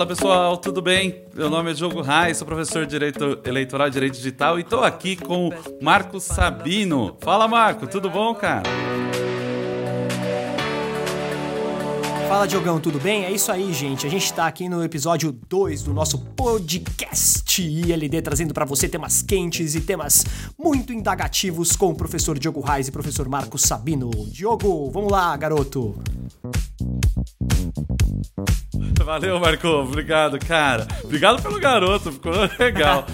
Fala pessoal, tudo bem? Meu nome é Diogo Rais, sou professor de Direito Eleitoral e Direito Digital e estou aqui com o Marco Sabino. Fala Marco, tudo bom, cara? Fala Diogão, tudo bem? É isso aí, gente. A gente tá aqui no episódio 2 do nosso podcast ILD, trazendo pra você temas quentes e temas muito indagativos com o professor Diogo Rais e professor Marco Sabino. Diogo, vamos lá, garoto! Valeu, Marco. Obrigado, cara. Obrigado pelo garoto, ficou legal.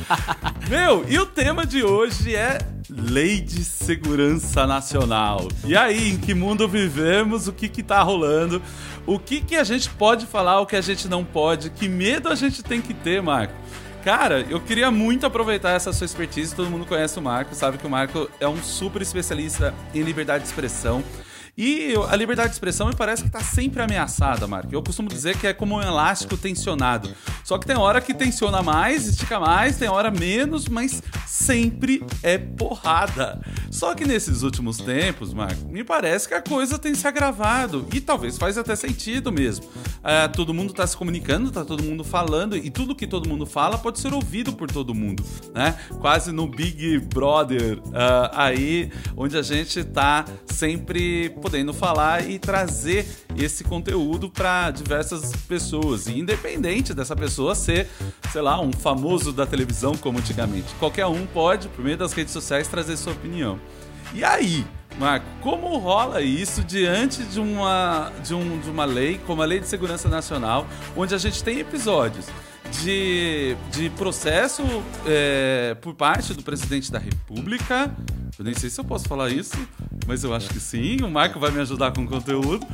Meu, e o tema de hoje é... Lei de Segurança Nacional. E aí, em que mundo vivemos? O que que tá rolando? O que que a gente pode falar? O que a gente não pode? Que medo a gente tem que ter, Marco? Cara, eu queria muito aproveitar essa sua expertise. Todo mundo conhece o Marco, sabe que o Marco é um super especialista em liberdade de expressão. E a liberdade de expressão me parece que tá sempre ameaçada, Marco. Eu costumo dizer que é como um elástico tensionado. Só que tem hora que tensiona mais, estica mais, tem hora menos, mas sempre é porrada. Só que nesses últimos tempos, Marco, me parece que a coisa tem se agravado. E talvez faz até sentido mesmo. Todo mundo tá se comunicando, tá todo mundo falando. E tudo que todo mundo fala pode ser ouvido por todo mundo, né? Quase no Big Brother, aí onde a gente tá sempre... podendo falar e trazer esse conteúdo para diversas pessoas, e independente dessa pessoa ser, sei lá, um famoso da televisão como antigamente. Qualquer um pode, por meio das redes sociais, trazer sua opinião. E aí, Marco, como rola isso diante de uma lei, como a Lei de Segurança Nacional, onde a gente tem episódios de processo por parte do presidente da República? Eu nem sei se eu posso falar isso, mas eu acho que sim. O Marco vai me ajudar com o conteúdo.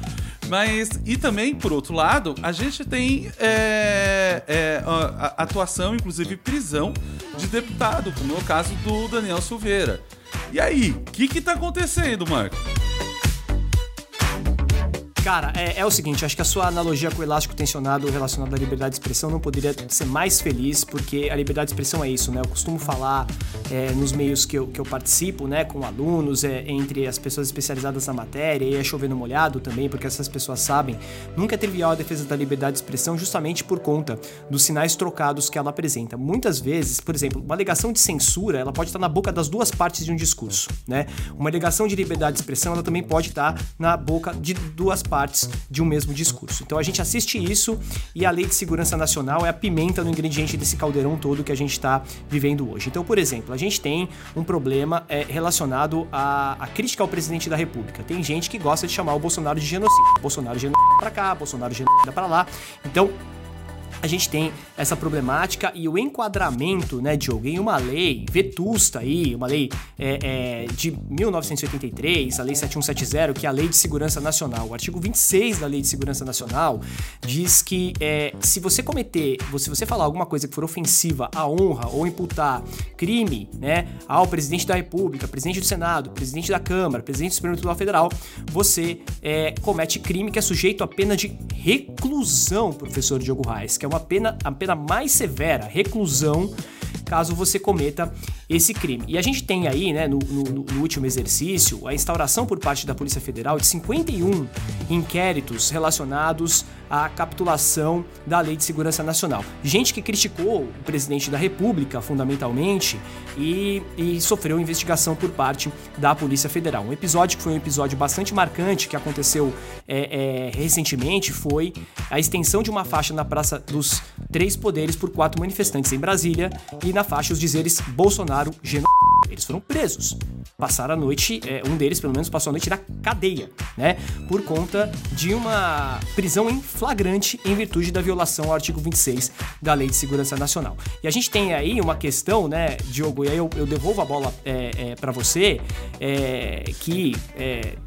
Mas, e também, por outro lado, a gente tem atuação, inclusive prisão, de deputado, como é o caso do Daniel Silveira. E aí, o que tá acontecendo, Marco? Cara, é o seguinte, acho que a sua analogia com o elástico tensionado relacionado à liberdade de expressão não poderia ser mais feliz, porque a liberdade de expressão é isso, né? Eu costumo falar nos meios que eu participo, né? Com alunos, entre as pessoas especializadas na matéria, e é chovendo molhado também, porque essas pessoas sabem. Nunca é trivial a defesa da liberdade de expressão justamente por conta dos sinais trocados que ela apresenta. Muitas vezes, por exemplo, uma alegação de censura, ela pode estar na boca das duas partes de um discurso, né? Uma alegação de liberdade de expressão, ela também pode estar na boca de duas partes de um mesmo discurso. Então a gente assiste isso, e a Lei de Segurança Nacional é a pimenta no ingrediente desse caldeirão todo que a gente está vivendo hoje. Então, por exemplo, a gente tem um problema relacionado à crítica ao presidente da República. Tem gente que gosta de chamar o Bolsonaro de genocida. Bolsonaro genocida pra cá, Bolsonaro genocida pra lá. Então, a gente tem essa problemática e o enquadramento, né, Diogo, em uma lei vetusta aí, uma lei de 1983, a Lei 7170, que é a Lei de Segurança Nacional. O artigo 26 da Lei de Segurança Nacional diz que se você cometer, se você falar alguma coisa que for ofensiva à honra ou imputar crime, né, ao presidente da República, presidente do Senado, presidente da Câmara, presidente do Supremo Tribunal Federal, você comete crime que é sujeito a pena de reclusão, professor Diogo Rais, que é a pena mais severa, reclusão, caso você cometa esse crime. E a gente tem aí, né, no último exercício, a instauração por parte da Polícia Federal de 51 inquéritos relacionados à capitulação da Lei de Segurança Nacional. Gente que criticou o presidente da República, fundamentalmente, e sofreu investigação por parte da Polícia Federal. Um episódio que foi um episódio bastante marcante, que aconteceu recentemente, foi a extensão de uma faixa na Praça dos Três Poderes por 4 manifestantes em Brasília, e na faixa os dizeres Bolsonaro genocida. Eles foram presos, passaram a noite, um deles pelo menos passou a noite na cadeia, né, por conta de uma prisão em flagrante em virtude da violação ao artigo 26 da Lei de Segurança Nacional. E a gente tem aí uma questão, né, Diogo, e aí eu devolvo a bola para você, que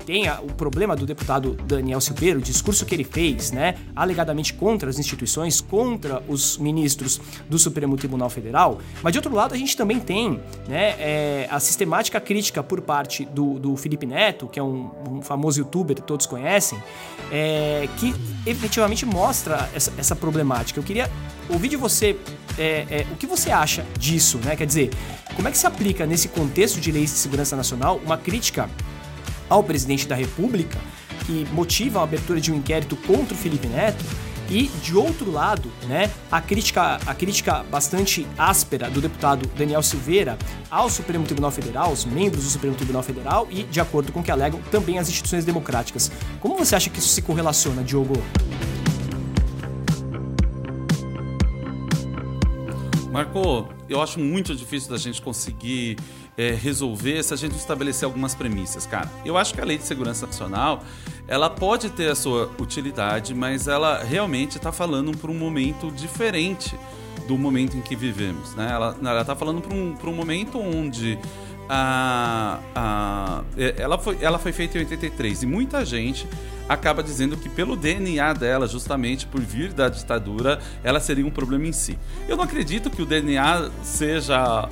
tem o problema do deputado Daniel Silveira, o discurso que ele fez, né, alegadamente contra as instituições, contra os ministros do Supremo Tribunal Federal, mas de outro lado a gente também tem, né, a sistemática crítica por parte do Felipe Neto, que é um famoso youtuber que todos conhecem, que efetivamente mostra essa problemática. Eu queria ouvir de você o que você acha disso, né? Quer dizer, como é que se aplica nesse contexto de leis de segurança nacional uma crítica ao presidente da República que motiva a abertura de um inquérito contra o Felipe Neto E, de outro lado, né, a crítica bastante áspera do deputado Daniel Silveira ao Supremo Tribunal Federal, aos membros do Supremo Tribunal Federal e, de acordo com o que alegam, também as instituições democráticas. Como você acha que isso se correlaciona, Diogo? Marco, eu acho muito difícil da gente conseguir resolver se a gente estabelecer algumas premissas, cara. Eu acho que a Lei de Segurança Nacional, ela pode ter a sua utilidade, mas ela realmente está falando para um momento diferente do momento em que vivemos, né? Ela está falando para um momento onde ela foi feita em 83 e muita gente acaba dizendo que pelo DNA dela, justamente por vir da ditadura, ela seria um problema em si. Eu não acredito que o DNA seja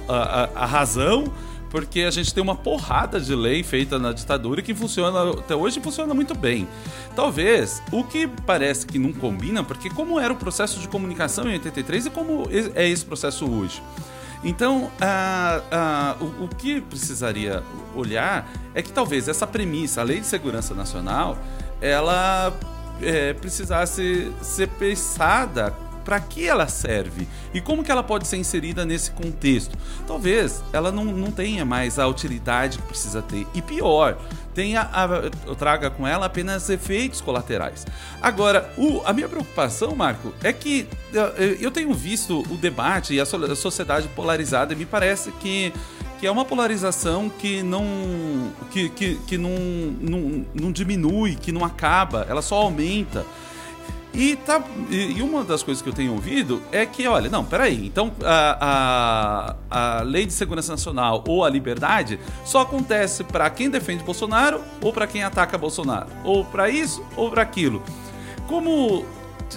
a razão, porque a gente tem uma porrada de lei feita na ditadura que funciona, até hoje funciona muito bem. Talvez, o que parece que não combina, porque como era o processo de comunicação em 83 e como é esse processo hoje. Então, o que precisaria olhar é que talvez essa premissa, a Lei de Segurança Nacional, ela precisasse ser pensada para que ela serve e como que ela pode ser inserida nesse contexto. Talvez ela não tenha mais a utilidade que precisa ter. E pior, traga com ela apenas efeitos colaterais. Agora, a minha preocupação, Marco, é que eu tenho visto o debate e a sociedade polarizada e me parece que é uma polarização que não diminui, que não acaba, ela só aumenta. E uma das coisas que eu tenho ouvido é que, olha, não, peraí, então a Lei de Segurança Nacional ou a liberdade só acontece para quem defende Bolsonaro ou para quem ataca Bolsonaro, ou para isso ou para aquilo. Como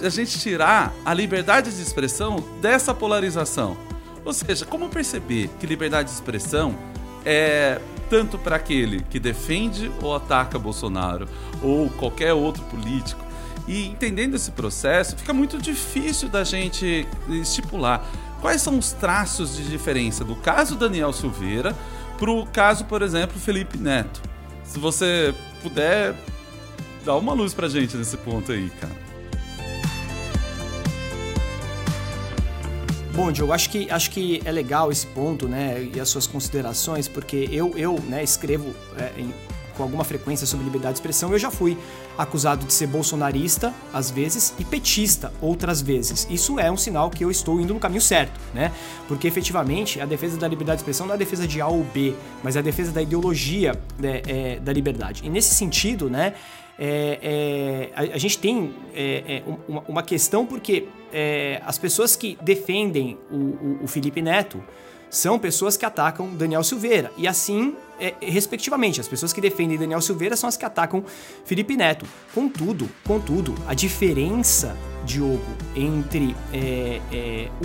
a gente tirar a liberdade de expressão dessa polarização? Ou seja, como perceber que liberdade de expressão é tanto para aquele que defende ou ataca Bolsonaro ou qualquer outro político? E entendendo esse processo, fica muito difícil da gente estipular quais são os traços de diferença do caso Daniel Silveira para o caso, por exemplo, Felipe Neto. Se você puder dar uma luz para a gente nesse ponto aí, cara. Bom, Diogo, acho que é legal esse ponto, né, e as suas considerações, porque eu escrevo com alguma frequência sobre liberdade de expressão. Eu já fui acusado de ser bolsonarista, às vezes, e petista, outras vezes. Isso é um sinal que eu estou indo no caminho certo, né? Porque, efetivamente, a defesa da liberdade de expressão não é a defesa de A ou B, mas é a defesa da ideologia da liberdade. E, nesse sentido, né, a gente tem uma questão porque as pessoas que defendem o Felipe Neto são pessoas que atacam Daniel Silveira. E assim, respectivamente, as pessoas que defendem Daniel Silveira são as que atacam Felipe Neto. Contudo, a diferença, Diogo, entre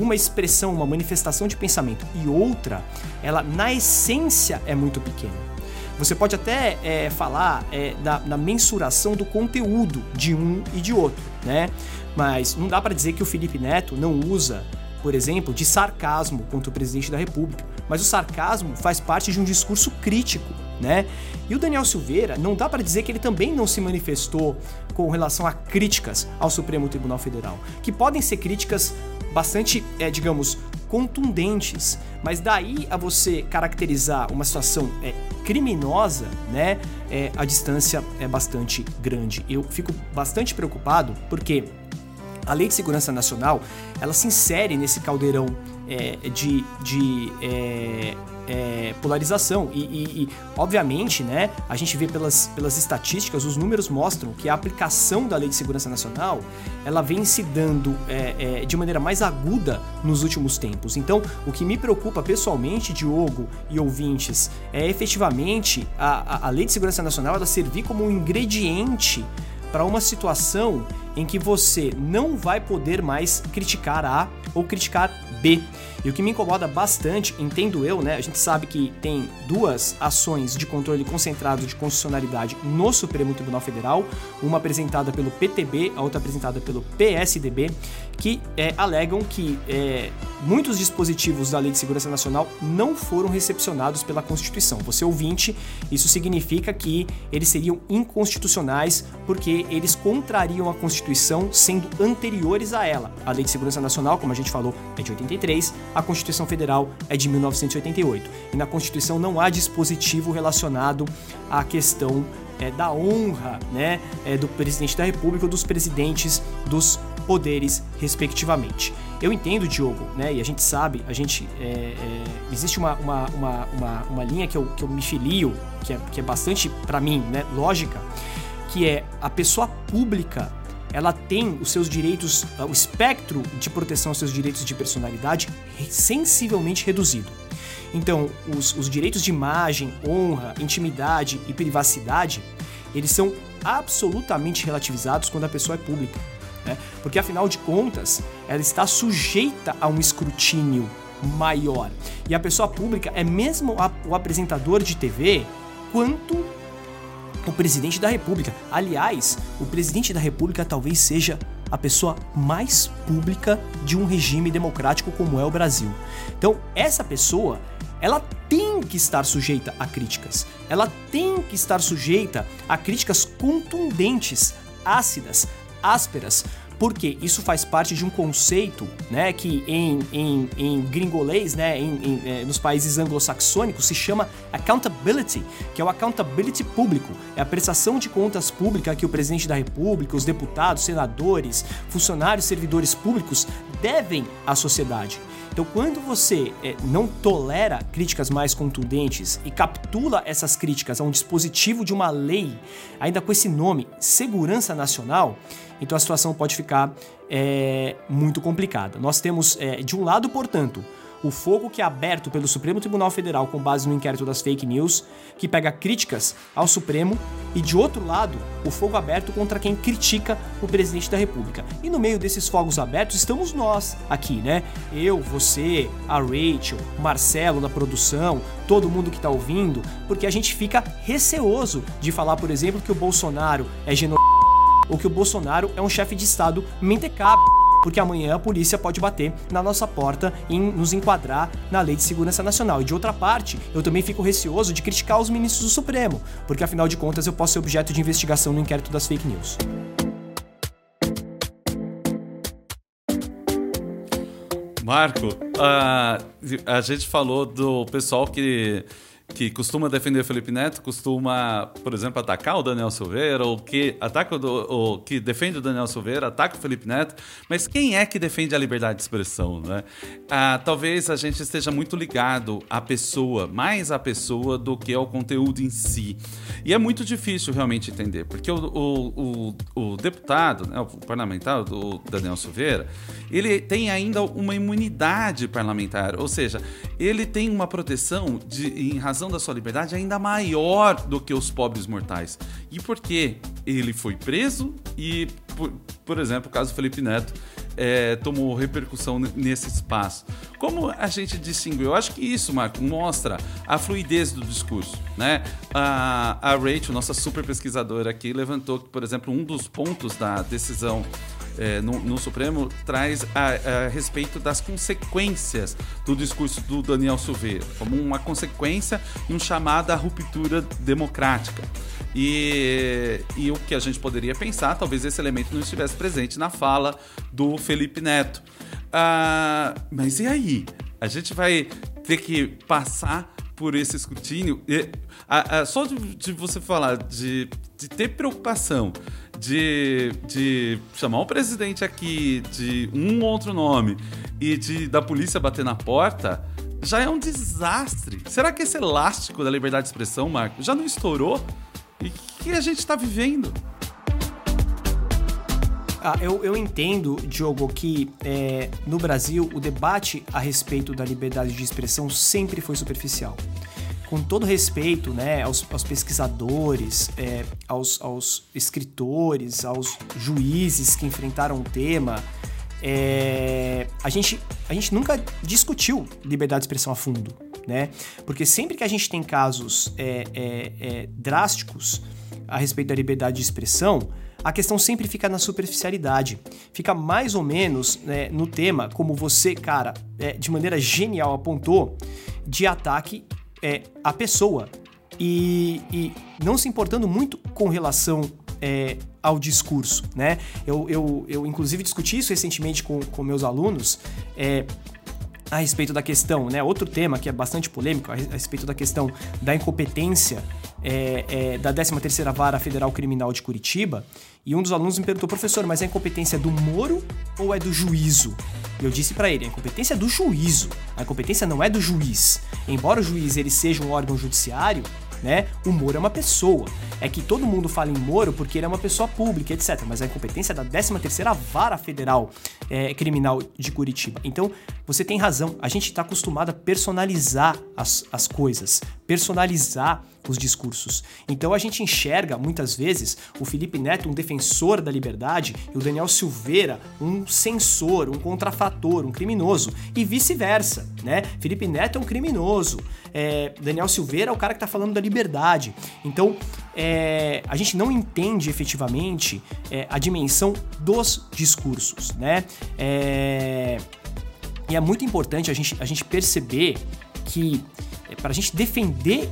uma expressão, uma manifestação de pensamento e outra, ela na essência é muito pequena. Você pode até falar da mensuração do conteúdo de um e de outro, né? Mas não dá para dizer que o Felipe Neto não usa, por exemplo, de sarcasmo contra o presidente da República. Mas o sarcasmo faz parte de um discurso crítico, né? E o Daniel Silveira, não dá para dizer que ele também não se manifestou com relação a críticas ao Supremo Tribunal Federal, que podem ser críticas bastante, digamos, contundentes. Mas daí a você caracterizar uma situação criminosa, né? A distância é bastante grande. Eu fico bastante preocupado porque a Lei de Segurança Nacional, ela se insere nesse caldeirão de polarização e obviamente, né, a gente vê pelas estatísticas, os números mostram que a aplicação da Lei de Segurança Nacional, ela vem se dando de maneira mais aguda nos últimos tempos. Então, o que me preocupa pessoalmente, Diogo e ouvintes, é efetivamente a Lei de Segurança Nacional, ela servir como um ingrediente para uma situação em que você não vai poder mais criticar A ou criticar B. E o que me incomoda bastante, entendo eu, né? A gente sabe que tem duas ações de controle concentrado de constitucionalidade no Supremo Tribunal Federal, uma apresentada pelo PTB, a outra apresentada pelo PSDB, que alegam que muitos dispositivos da Lei de Segurança Nacional não foram recepcionados pela Constituição. Você ouvinte, isso significa que eles seriam inconstitucionais porque eles contrariam a Constituição sendo anteriores a ela. A Lei de Segurança Nacional, como a gente falou, é de 83, a Constituição Federal é de 1988. E na Constituição não há dispositivo relacionado à questão da honra, né, do presidente da República ou dos presidentes dos poderes, respectivamente. Eu entendo, Diogo, né, e a gente sabe, existe uma linha que eu me filio, que é bastante, para mim, né, lógica, que é a pessoa pública, ela tem os seus direitos, o espectro de proteção aos seus direitos de personalidade sensivelmente reduzido. Então, os direitos de imagem, honra, intimidade e privacidade, eles são absolutamente relativizados quando a pessoa é pública, né? Porque, afinal de contas, ela está sujeita a um escrutínio maior. E a pessoa pública é mesmo o apresentador de TV quanto o presidente da República. Aliás, o presidente da República talvez seja a pessoa mais pública de um regime democrático como é o Brasil. Então, essa pessoa, ela tem que estar sujeita a críticas. Ela tem que estar sujeita a críticas contundentes, ácidas, ásperas, porque isso faz parte de um conceito, né, que em gringolês, né, nos países anglo-saxônicos, se chama accountability, que é o accountability público. É a prestação de contas pública que o presidente da República, os deputados, senadores, funcionários, servidores públicos devem à sociedade. Então, quando você não tolera críticas mais contundentes e capitula essas críticas a um dispositivo de uma lei, ainda com esse nome, Segurança Nacional, então a situação pode ficar muito complicada. Nós temos, de um lado, portanto, o fogo que é aberto pelo Supremo Tribunal Federal com base no inquérito das fake news, que pega críticas ao Supremo, e de outro lado, o fogo aberto contra quem critica o presidente da República. E no meio desses fogos abertos estamos nós aqui, né? Eu, você, a Rachel, o Marcelo da produção, todo mundo que tá ouvindo, porque a gente fica receoso de falar, por exemplo, que o Bolsonaro é genocida ou que o Bolsonaro é um chefe de Estado mentecapto, porque amanhã a polícia pode bater na nossa porta e nos enquadrar na Lei de Segurança Nacional. E de outra parte, eu também fico receoso de criticar os ministros do Supremo, porque afinal de contas eu posso ser objeto de investigação no inquérito das fake news. Marco, a gente falou do pessoal que costuma defender Felipe Neto, costuma, por exemplo, atacar o Daniel Silveira, ou que ataca ou que defende o Daniel Silveira, ataca o Felipe Neto, mas quem é que defende a liberdade de expressão, né? Talvez a gente esteja muito ligado à pessoa, mais à pessoa do que ao conteúdo em si. E é muito difícil realmente entender, porque o deputado, né, o parlamentar, o Daniel Silveira, ele tem ainda uma imunidade parlamentar, ou seja, ele tem uma proteção em razão da sua liberdade ainda maior do que os pobres mortais. E porque ele foi preso e, por exemplo, o caso Felipe Neto tomou repercussão nesse espaço. Como a gente distinguiu? Eu acho que isso, Marco, mostra a fluidez do discurso, né? A Rachel, nossa super pesquisadora aqui, levantou que, por exemplo, um dos pontos da decisão no Supremo traz a respeito das consequências do discurso do Daniel Silveira, como uma consequência e um chamado à ruptura democrática. E o que a gente poderia pensar, talvez esse elemento não estivesse presente na fala do Felipe Neto. Mas e aí? A gente vai ter que passar por esse escrutínio? Só de você falar de ter preocupação, de chamar o presidente aqui de um outro nome e da polícia bater na porta, já é um desastre. Será que esse elástico da liberdade de expressão, Marco, já não estourou? E o que a gente está vivendo? Eu entendo, Diogo, que no Brasil o debate a respeito da liberdade de expressão sempre foi superficial. Com todo respeito, né, aos pesquisadores, aos escritores, aos juízes que enfrentaram o tema, a gente nunca discutiu liberdade de expressão a fundo, né? Porque sempre que a gente tem casos drásticos a respeito da liberdade de expressão, a questão sempre fica na superficialidade, fica mais ou menos, né, no tema, como você, cara, de maneira genial apontou, de ataque a pessoa e não se importando muito com relação ao discurso, né? Eu inclusive discuti isso recentemente com meus alunos, a respeito da questão, né? Outro tema que é bastante polêmico, a respeito da questão da incompetência da 13ª Vara Federal Criminal de Curitiba, e um dos alunos me perguntou: professor, mas a incompetência é do Moro ou é do juízo? E eu disse para ele: a incompetência é do juízo, a incompetência não é do juiz. Embora o juiz ele seja um órgão judiciário, né? O Moro é uma pessoa. É que todo mundo fala em Moro porque ele é uma pessoa pública, etc. Mas a incompetência é da 13ª Vara Federal Criminal de Curitiba. Então, você tem razão. A gente está acostumado a personalizar as coisas, personalizar os discursos. Então, a gente enxerga, muitas vezes, o Felipe Neto, um defensor da liberdade, e o Daniel Silveira, um censor, um contrafator, um criminoso, e vice-versa, né? Felipe Neto é um criminoso, Daniel Silveira é o cara que está falando da liberdade. Então, a gente não entende efetivamente a dimensão dos discursos, né? E é muito importante a gente perceber que para a gente defender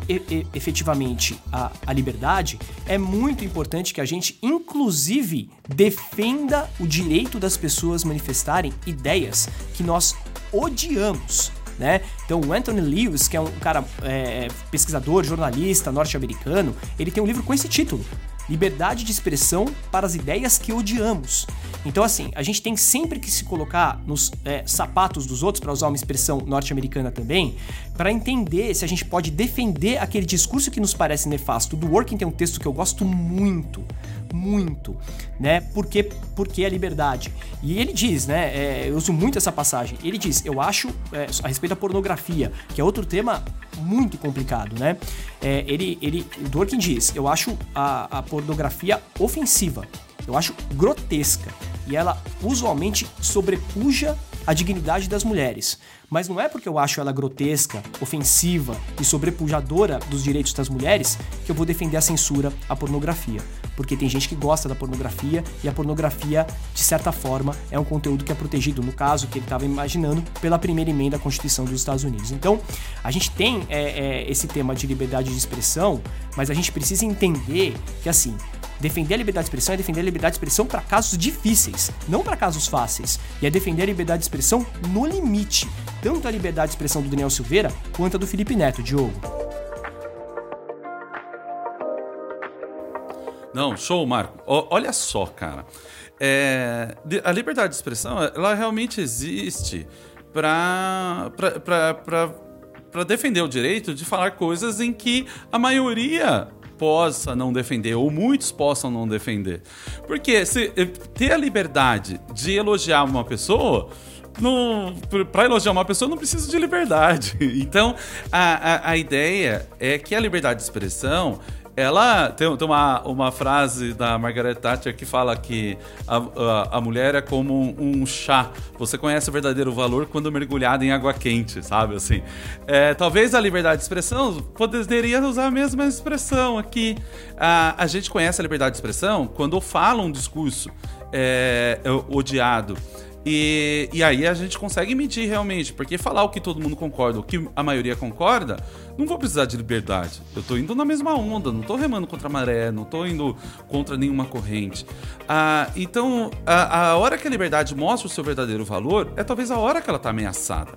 efetivamente a liberdade, é muito importante que a gente, inclusive, defenda o direito das pessoas manifestarem ideias que nós odiamos, né? Então, o Anthony Lewis, que é um cara pesquisador, jornalista norte-americano, ele tem um livro com esse título: Liberdade de Expressão para as Ideias que Odiamos. Então, assim, a gente tem sempre que se colocar nos sapatos dos outros, para usar uma expressão norte-americana também, para entender se a gente pode defender aquele discurso que nos parece nefasto. O Dworkin tem um texto que eu gosto muito, muito, né? Porque é liberdade. E ele diz, né? Eu uso muito essa passagem. Ele diz, eu acho, a respeito da pornografia, que é outro tema muito complicado, né? O Dworkin diz, eu acho a pornografia ofensiva, eu acho grotesca, e ela usualmente sobrepuja a dignidade das mulheres. Mas não é porque eu acho ela grotesca, ofensiva e sobrepujadora dos direitos das mulheres que eu vou defender a censura à pornografia. Porque tem gente que gosta da pornografia, e a pornografia, de certa forma, é um conteúdo que é protegido, no caso que ele estava imaginando, pela primeira emenda à Constituição dos Estados Unidos. Então, a gente tem esse tema de liberdade de expressão, mas a gente precisa entender que, assim, defender a liberdade de expressão é defender a liberdade de expressão para casos difíceis, não para casos fáceis. E é defender a liberdade de expressão no limite, tanto a liberdade de expressão do Daniel Silveira quanto a do Felipe Neto, Diogo. Não, show, Marco. Olha só, cara. A liberdade de expressão, ela realmente existe para defender o direito de falar coisas em que a maioria possa não defender, ou muitos possam não defender. Porque ter a liberdade de elogiar uma pessoa, para elogiar uma pessoa não precisa de liberdade. Então, a ideia é que a liberdade de expressão, ela tem uma frase da Margaret Thatcher que fala que a mulher é como um chá. Você conhece o verdadeiro valor quando mergulhada em água quente, sabe? Assim, talvez a liberdade de expressão poderia usar a mesma expressão aqui. A gente conhece a liberdade de expressão quando fala um discurso odiado. E aí a gente consegue medir realmente, porque falar o que todo mundo concorda, o que a maioria concorda, não vou precisar de liberdade. Eu tô indo na mesma onda, não tô remando contra a maré, não tô indo contra nenhuma corrente. Então, a hora que a liberdade mostra o seu verdadeiro valor é talvez a hora que ela tá ameaçada.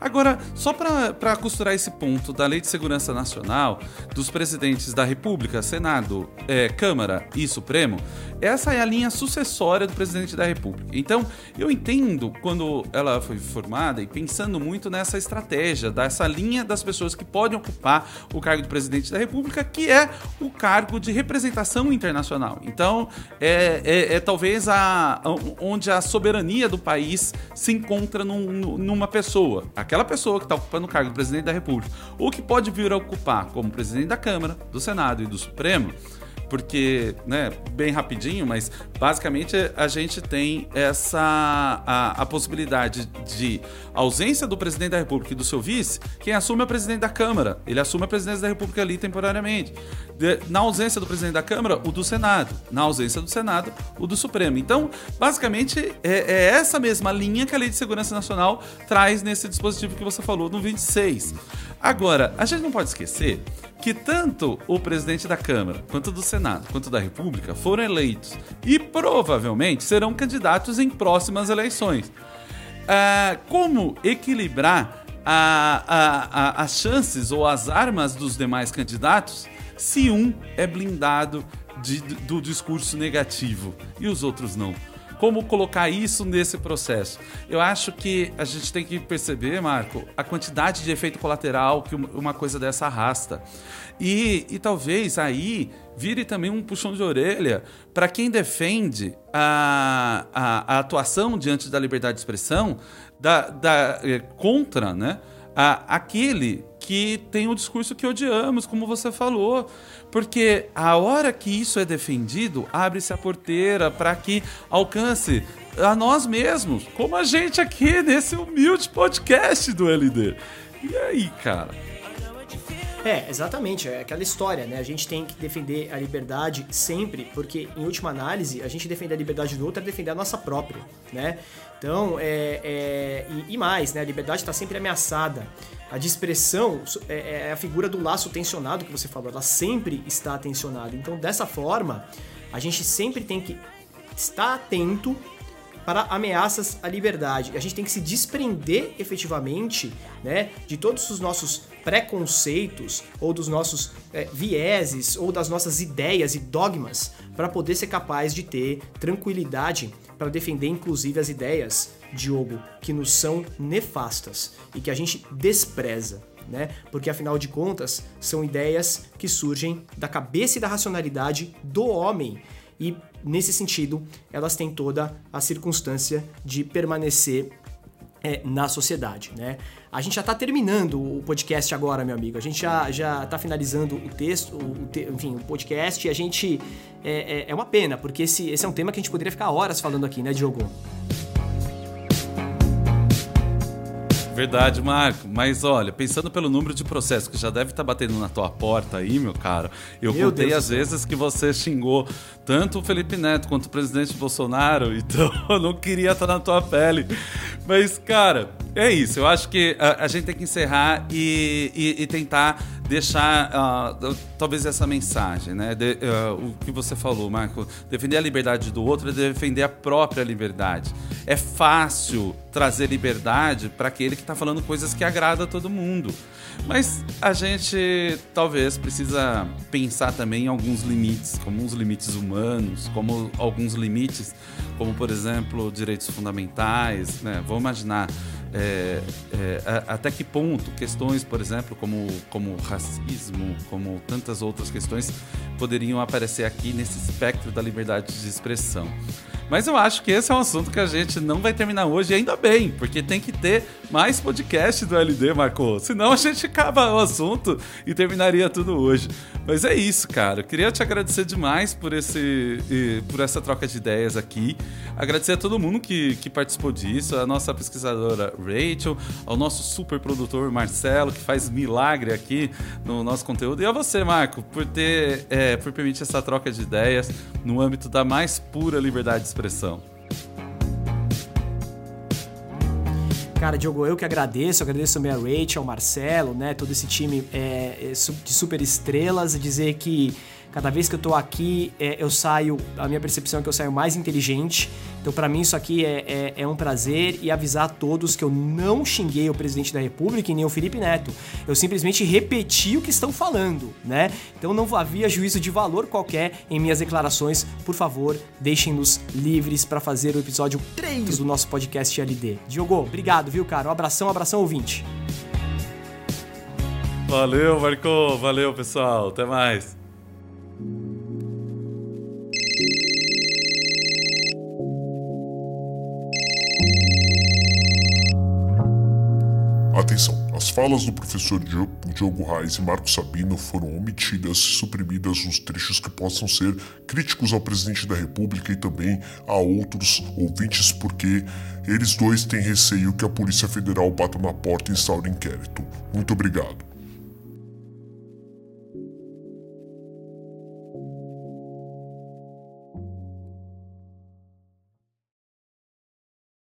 Agora, só para costurar esse ponto da Lei de Segurança Nacional, dos presidentes da República, Senado, Câmara e Supremo, essa é a linha sucessória do presidente da República. Então, eu entendo quando ela foi formada e pensando muito nessa estratégia, dessa linha das pessoas que podem ocupar o cargo de presidente da República, que é o cargo de representação internacional. Então, talvez onde a soberania do país se encontra numa pessoa, aquela pessoa que está ocupando o cargo de presidente da República, ou que pode vir a ocupar como presidente da Câmara, do Senado e do Supremo. Porque, né, bem rapidinho, mas basicamente a gente tem a possibilidade de ausência do presidente da República e do seu vice, quem assume é o presidente da Câmara. Ele assume a presidência da República ali temporariamente. Na ausência do presidente da Câmara, o do Senado. Na ausência do Senado, o do Supremo. Então, basicamente, é essa mesma linha que a Lei de Segurança Nacional traz nesse dispositivo que você falou no 26. Agora, a gente não pode esquecer que tanto o presidente da Câmara, quanto do Senado, quanto da República foram eleitos e provavelmente serão candidatos em próximas eleições. Como equilibrar as chances ou as armas dos demais candidatos se um é blindado do discurso negativo e os outros não? Como colocar isso nesse processo? Eu acho que a gente tem que perceber, Marco, a quantidade de efeito colateral que uma coisa dessa arrasta. E talvez aí vire também um puxão de orelha para quem defende a atuação diante da liberdade de expressão contra, né, aquele que tem o discurso que odiamos, como você falou. Porque a hora que isso é defendido, abre-se a porteira para que alcance a nós mesmos, como a gente aqui nesse humilde podcast do LD. E aí, cara? É, exatamente, é aquela história, né? A gente tem que defender a liberdade sempre, porque, em última análise, a gente defender a liberdade do outro é defender a nossa própria, né? Então, e mais, né? A liberdade está sempre ameaçada. A de expressão é a figura do laço tensionado que você falou, ela sempre está tensionada. Então, dessa forma, a gente sempre tem que estar atento para ameaças à liberdade. A gente tem que se desprender efetivamente, né, de todos os nossos preconceitos ou dos nossos vieses ou das nossas ideias e dogmas para poder ser capaz de ter tranquilidade para defender, inclusive, as ideias, Diogo, que nos são nefastas e que a gente despreza, né? Porque, afinal de contas, são ideias que surgem da cabeça e da racionalidade do homem e, nesse sentido, elas têm toda a circunstância de permanecer na sociedade, né? A gente já está terminando o podcast agora, meu amigo. A gente já está finalizando o texto, o podcast, e a gente... É uma pena, porque esse é um tema que a gente poderia ficar horas falando aqui, né, Diogo? Verdade, Marco. Mas olha, pensando pelo número de processos que já deve estar batendo na tua porta aí, meu cara, eu contei as vezes que você xingou tanto o Felipe Neto quanto o presidente Bolsonaro, então eu não queria estar na tua pele. Mas, cara, é isso. Eu acho que a gente tem que encerrar e tentar deixar talvez essa mensagem, né? O que você falou, Marco, defender a liberdade do outro é defender a própria liberdade. É fácil trazer liberdade para aquele que está falando coisas que agrada a todo mundo, mas a gente talvez precisa pensar também em alguns limites, como os limites humanos, como alguns limites, como por exemplo direitos fundamentais, né? Vamos imaginar até que ponto questões, por exemplo, como racismo, como tantas outras questões, poderiam aparecer aqui nesse espectro da liberdade de expressão. Mas eu acho que esse é um assunto que a gente não vai terminar hoje, ainda bem, porque tem que ter mais podcast do LD, Marco. Senão a gente acaba o assunto e terminaria tudo hoje. Mas é isso, cara. Eu queria te agradecer demais por essa troca de ideias aqui. Agradecer a todo mundo que participou disso, a nossa pesquisadora Rachel, ao nosso super produtor Marcelo, que faz milagre aqui no nosso conteúdo, e a você, Marco, por permitir essa troca de ideias no âmbito da mais pura liberdade de expressão. Cara, Diogo, eu que agradeço também a Rachel, ao Marcelo, né, todo esse time de super estrelas, dizer que cada vez que eu tô aqui, a minha percepção é que eu saio mais inteligente. Então, pra mim, isso aqui é um prazer, e avisar a todos que eu não xinguei o presidente da República e nem o Felipe Neto. Eu simplesmente repeti o que estão falando, né? Então, não havia juízo de valor qualquer em minhas declarações. Por favor, deixem-nos livres para fazer o episódio 3 do nosso podcast LD. Diogo, obrigado, viu, cara? Um abração, ouvinte. Valeu, Marco. Valeu, pessoal. Até mais. Atenção, as falas do professor Diogo Rais e Marco Sabino foram omitidas e suprimidas nos trechos que possam ser críticos ao presidente da República e também a outros ouvintes, porque eles dois têm receio que a Polícia Federal bata na porta e instaure inquérito. Muito obrigado.